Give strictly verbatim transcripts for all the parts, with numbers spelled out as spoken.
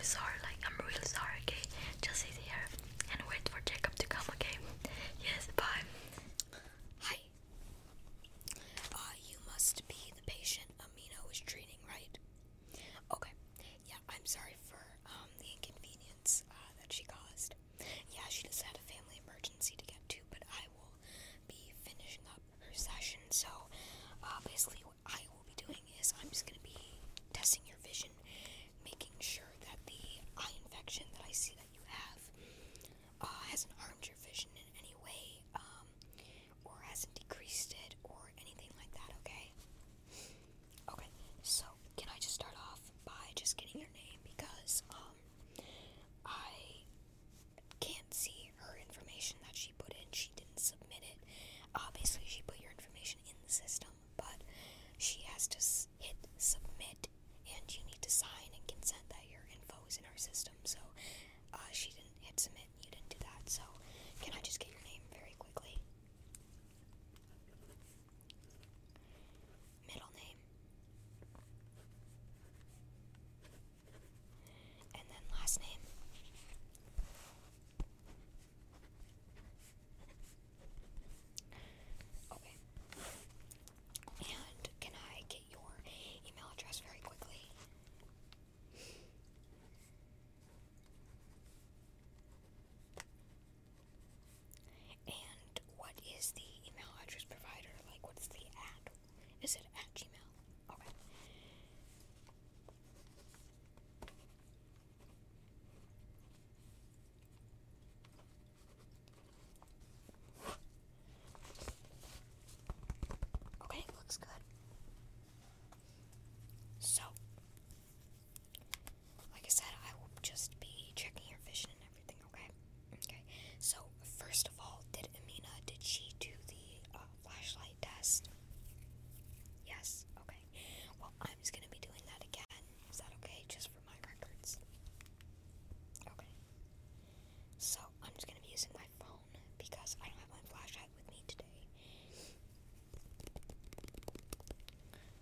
be sorry, like, I'm really sorry, okay? Just sit here and wait for Jacob to come, okay? Yes, bye. Hi. Uh, you must be the patient Amino is treating, right? Okay. Yeah, I'm sorry for, um, the inconvenience, uh, that she caused. Yeah, she just had a family emergency to get to, but I will be finishing up her session, so, uh, basically what I will be doing is I'm just gonna be testing your vision, making sure that the eye infection that I see that you have uh, hasn't harmed your vision in any way, um, or hasn't decreased it, or anything like that, okay? Okay, so can I just start off by just getting your name, because um, I can't see her information that she put in. She didn't submit it. Uh, basically, she put your information in the system, but she has to hit submit, and you need to sign and consent that your info is in our system, so uh, she didn't hit submit, you didn't do that, so can I just get your name very quickly? Middle name. And then last name. Okay. And can I get your email address very quickly? And what is the email address provider? Like, what's the at? Is it at Gmail? Okay. Okay, looks good. So, like I said, I will just be checking your vision and everything, okay? Okay, so first of all, did Amina, did she do the uh, flashlight test? Yes, okay. Well, I'm just gonna be doing that again. Is that okay? Just for my records. Okay. So, I'm just gonna be using my phone because I don't have my flashlight with me today.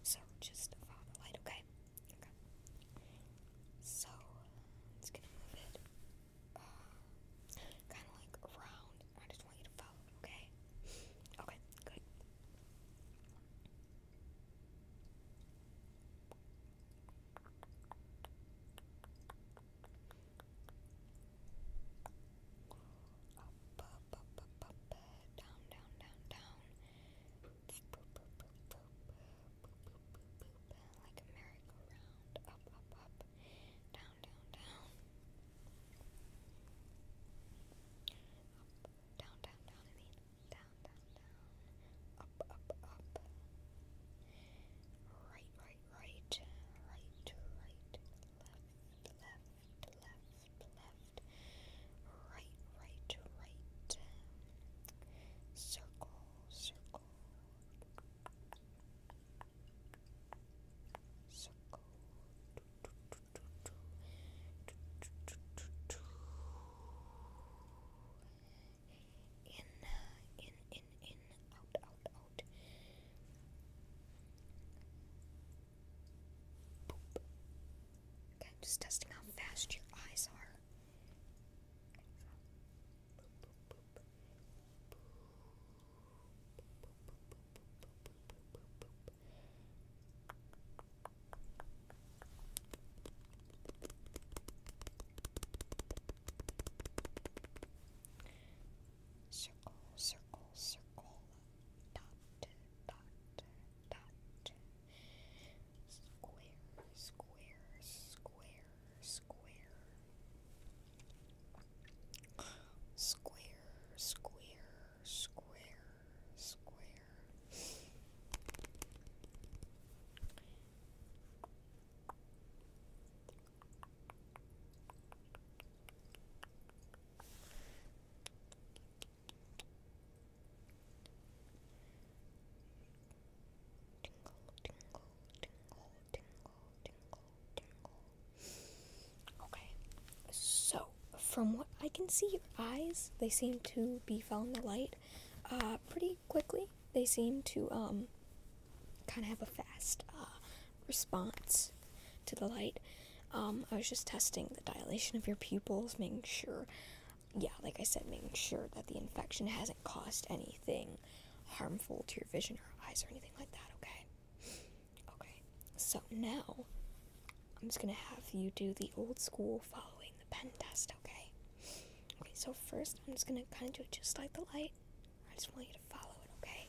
So, just follow the light, okay? Okay. So, it's gonna move it uh, kind of like around. I just want you to follow it, okay? Okay, good. Up, up, up, up, up, down, down, down, down. Like a merry-go-round. Up, up, up. Down, down, down. Up, down, down, down, I mean. Down, down, down. Up, up, up. Right, right, right. Right, right. Left, left, left, left. Right, right, right. Circle, circle. Circle. In, in, in, in, out, out, out. Boop. Okay, just testing how fast your eyes are. Circle, circle, circle, dot, dot, dot, square, square, square, square, square, square, square, square. Tingle, tingle, tingle, tingle, tingle, tingle. Okay, so from what I can see, your eyes, they seem to be following the light uh, pretty quickly. They seem to um, kind of have a fast uh, response to the light. Um, I was just testing the dilation of your pupils, making sure, yeah, like I said, making sure that the infection hasn't caused anything harmful to your vision or eyes or anything like that, okay? Okay, so now I'm just going to have you do the old school following the pen test, okay? Okay, so first I'm just going to kind of do it just like the light. I just want you to follow it, okay? Okay.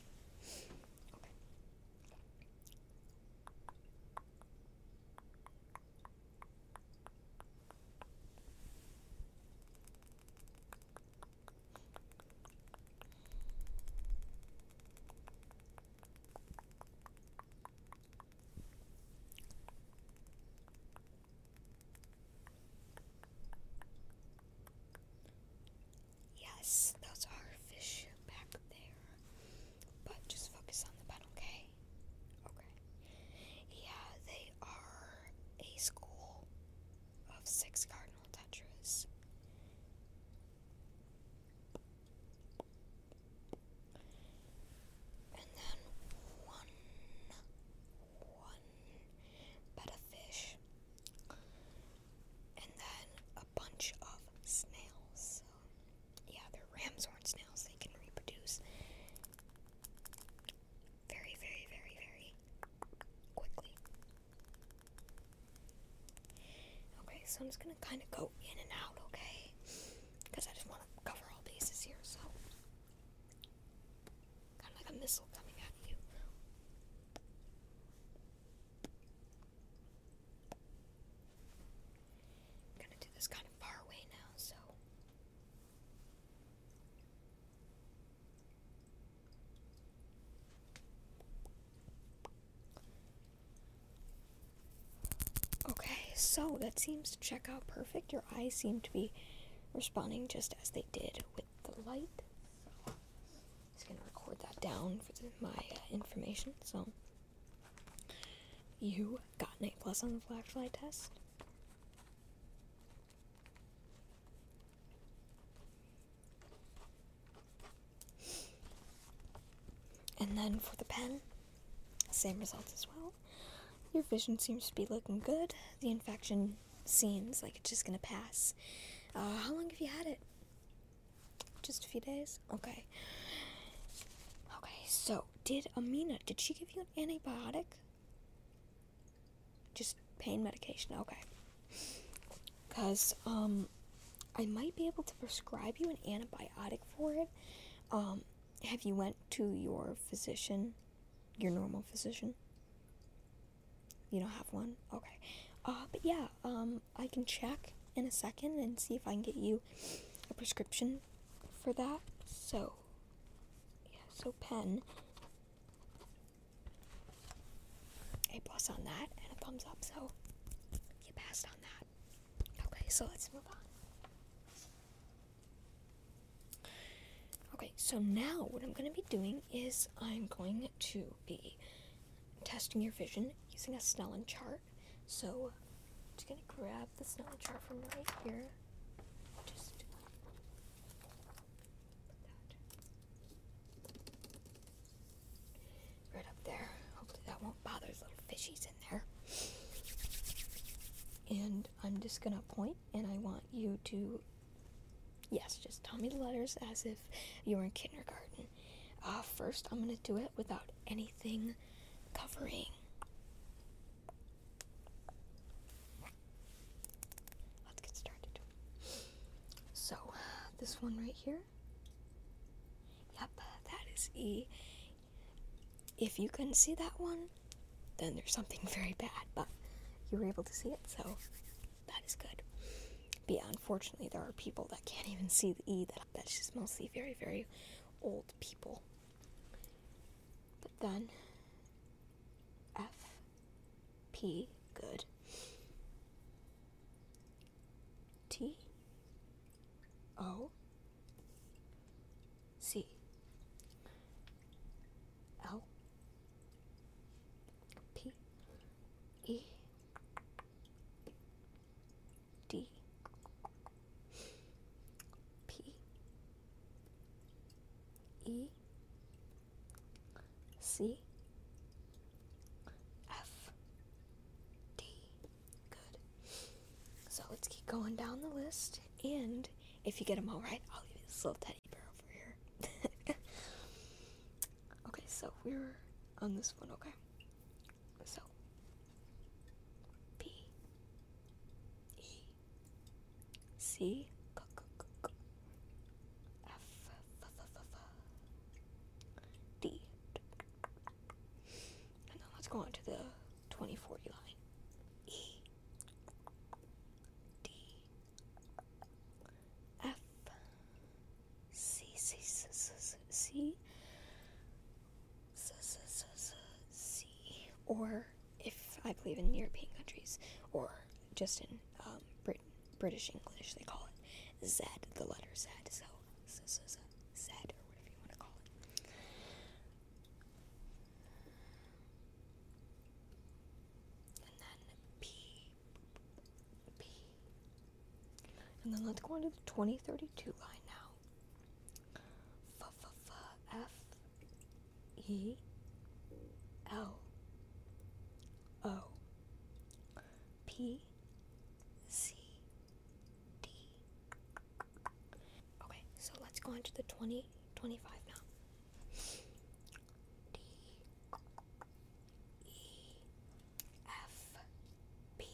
Yes, those are fish back there, but just focus on the pen, okay? Okay. Yeah, they are a school of six cardinal tetras. And then one, one betta fish. And then a bunch of snails. Ramshorn snails, they can reproduce very, very, very, very quickly. Okay, so I'm just going to kind of go in and out, okay? Because I just want to cover all bases here, so. Kind of like a missile coming at you. I'm going to do this kind of far away now, so. So that seems to check out perfect. Your eyes seem to be responding just as they did with the light. So I'm just going to record that down for the, my uh, information. So you got an A plus on the flashlight test. And then for the pen, same results as well. Your vision seems to be looking good. The infection seems like it's just going to pass. Uh, how long have you had it? Just a few days? Okay. Okay, so did Amina, did she give you an antibiotic? Just pain medication, okay. Because um, I might be able to prescribe you an antibiotic for it. Um, have you went to your physician, your normal physician? You don't have one? Okay. Uh, but yeah, um, I can check in a second and see if I can get you a prescription for that. So, yeah, so pen. A plus on that and a thumbs up, so you passed on that. Okay, so let's move on. Okay, so now what I'm going to be doing is I'm going to be testing your vision using a Snellen chart. So I'm just going to grab the Snellen chart from right here. Just put that right up there. Hopefully that won't bother those little fishies in there. And I'm just going to point, and I want you to, yes, just tell me the letters as if you were in kindergarten. Uh, first, I'm going to do it without anything covering. Let's get started. So, this one right here. Yep, that is E. If you couldn't see that one, then there's something very bad, but you were able to see it, so that is good. But yeah, unfortunately, there are people that can't even see the E. That, that's just mostly very, very old people. But then F, P, good. T, O, C, L, P, E, D, P, E, C, F, D. Good. down the list, and if you get them all right, I'll give you this little teddy bear over here. Okay, so we're on this one, okay? So, P, E, C, K, K, K, F, F, F, F, F, D, and then let's go on to the twenty forty line. C, C, C, C, C, or if I believe in European countries, or just in um, Brit British English, they call it Z, the letter Z, so Z, Z, Z, Z, or whatever you want to call it. And then P, P, and then let's go on to the twenty thirty-two line. E, L, O, P, C, D. Okay, so let's go on to the twenty twenty-five now. D, E, F, P,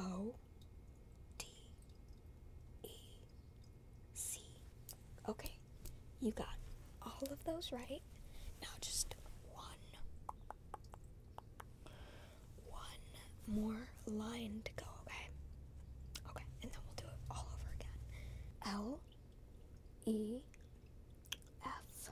O, D, E, C. Okay, you got it. All of those right. Now just one, one more line to go, okay? Okay, and then we'll do it all over again. L, E, F.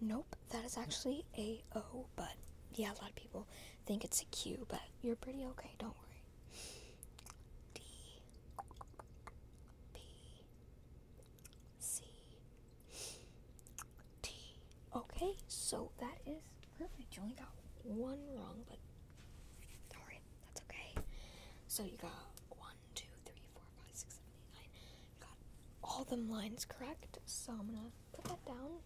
Nope, that is actually a O, but yeah, a lot of people think it's a Q, but you're pretty okay, don't worry. Okay, so that is perfect. You only got one wrong, but don't worry, that's okay. So you got one, two, three, four, five, six, seven, eight, nine. You got all them lines correct, so I'm gonna put that down.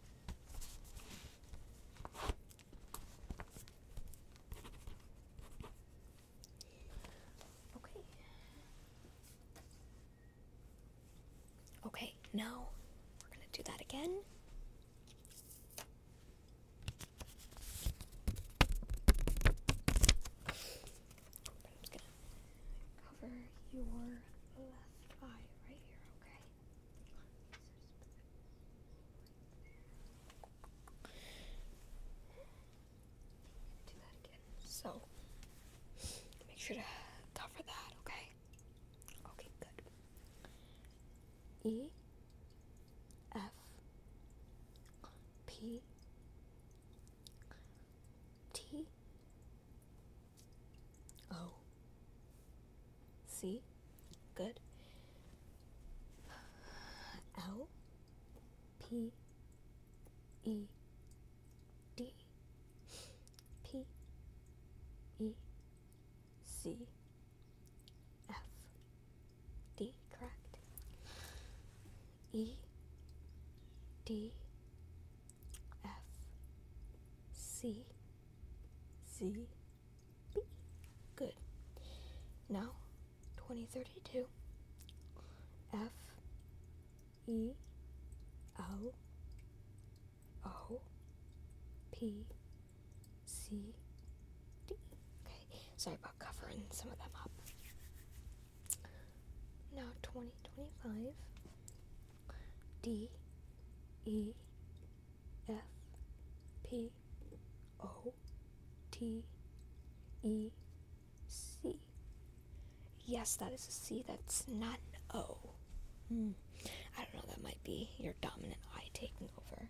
Okay. Okay, now we're gonna do that again. Your left eye right here, okay? Do that again. So, make sure to cover that, okay? Okay, good. E, F, P, T, O, C. Good. L, P, E, D, P, E, C, F, D, correct. E, D, F, C, C, B. Good. Now, twenty thirty-two, F, E, L, O, P, C, D. Okay, sorry about covering some of them up. Now twenty twenty-five, D, E, F, P, O, T, E, C. Yes, that is a C, that's not an O. Hmm. I don't know, that might be your dominant eye taking over.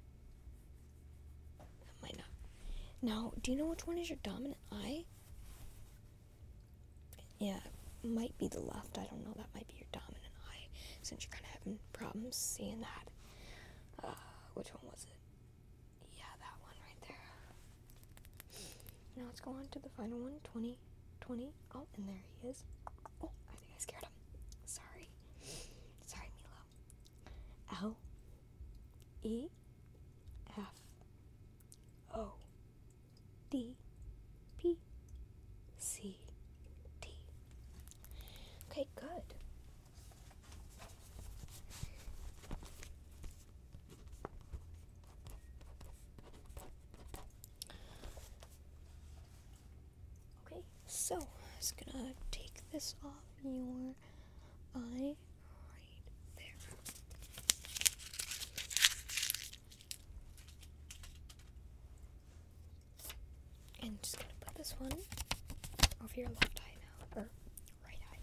That might not. Now, do you know which one is your dominant eye? Yeah, it might be the left, I don't know, that might be your dominant eye, since you're kind of having problems seeing that. Uh, which one was it? Yeah, that one right there. Now let's go on to the final one, twenty twenty. Oh, and there he is. Oh, I think I scared him. Sorry. Sorry, Milo. L, E, F, O, D, P, C, D. just gonna take this off your eye right there. And just gonna put this one over your left eye now, or right eye.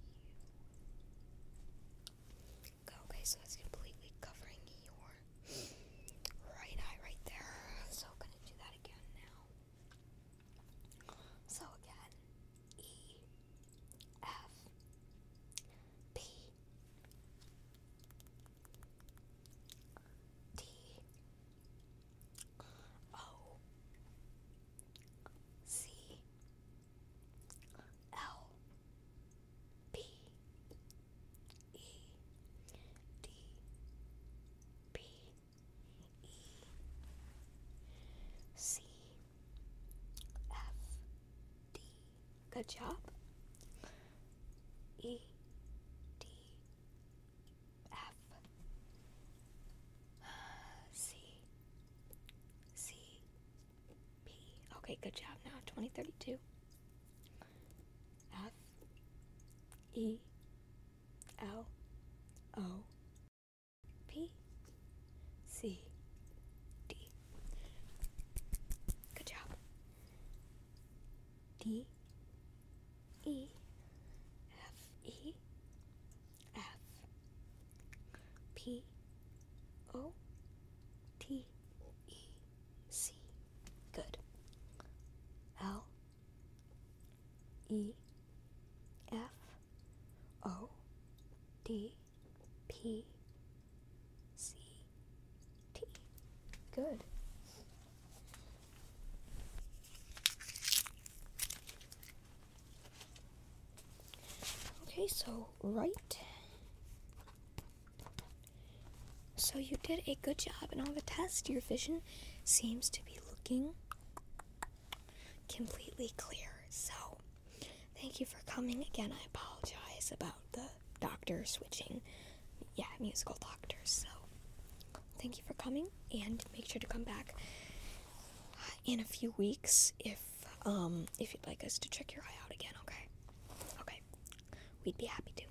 Sorry. Okay, so that's completely covering your right eye right there. So I'm gonna do that again now. So again, E, F, P, D, O, C, L, B, E, D, P, E, C, F, D. Good job. E, D, F, C, C, P. Okay, good job. Now twenty thirty-two. F, E, L, O, P, C, D. Good job. D, E, F, E, F, P, O, T, E, C. Good. L, E, F, O, D, P, C, T. Good. Okay, so right. So you did a good job in all the tests. Your vision seems to be looking completely clear. So thank you for coming. Again, I apologize about the doctor switching. Yeah, musical doctors. So thank you for coming, and make sure to come back in a few weeks if um if you'd like us to check your eye out again, okay? Okay. We'd be happy to.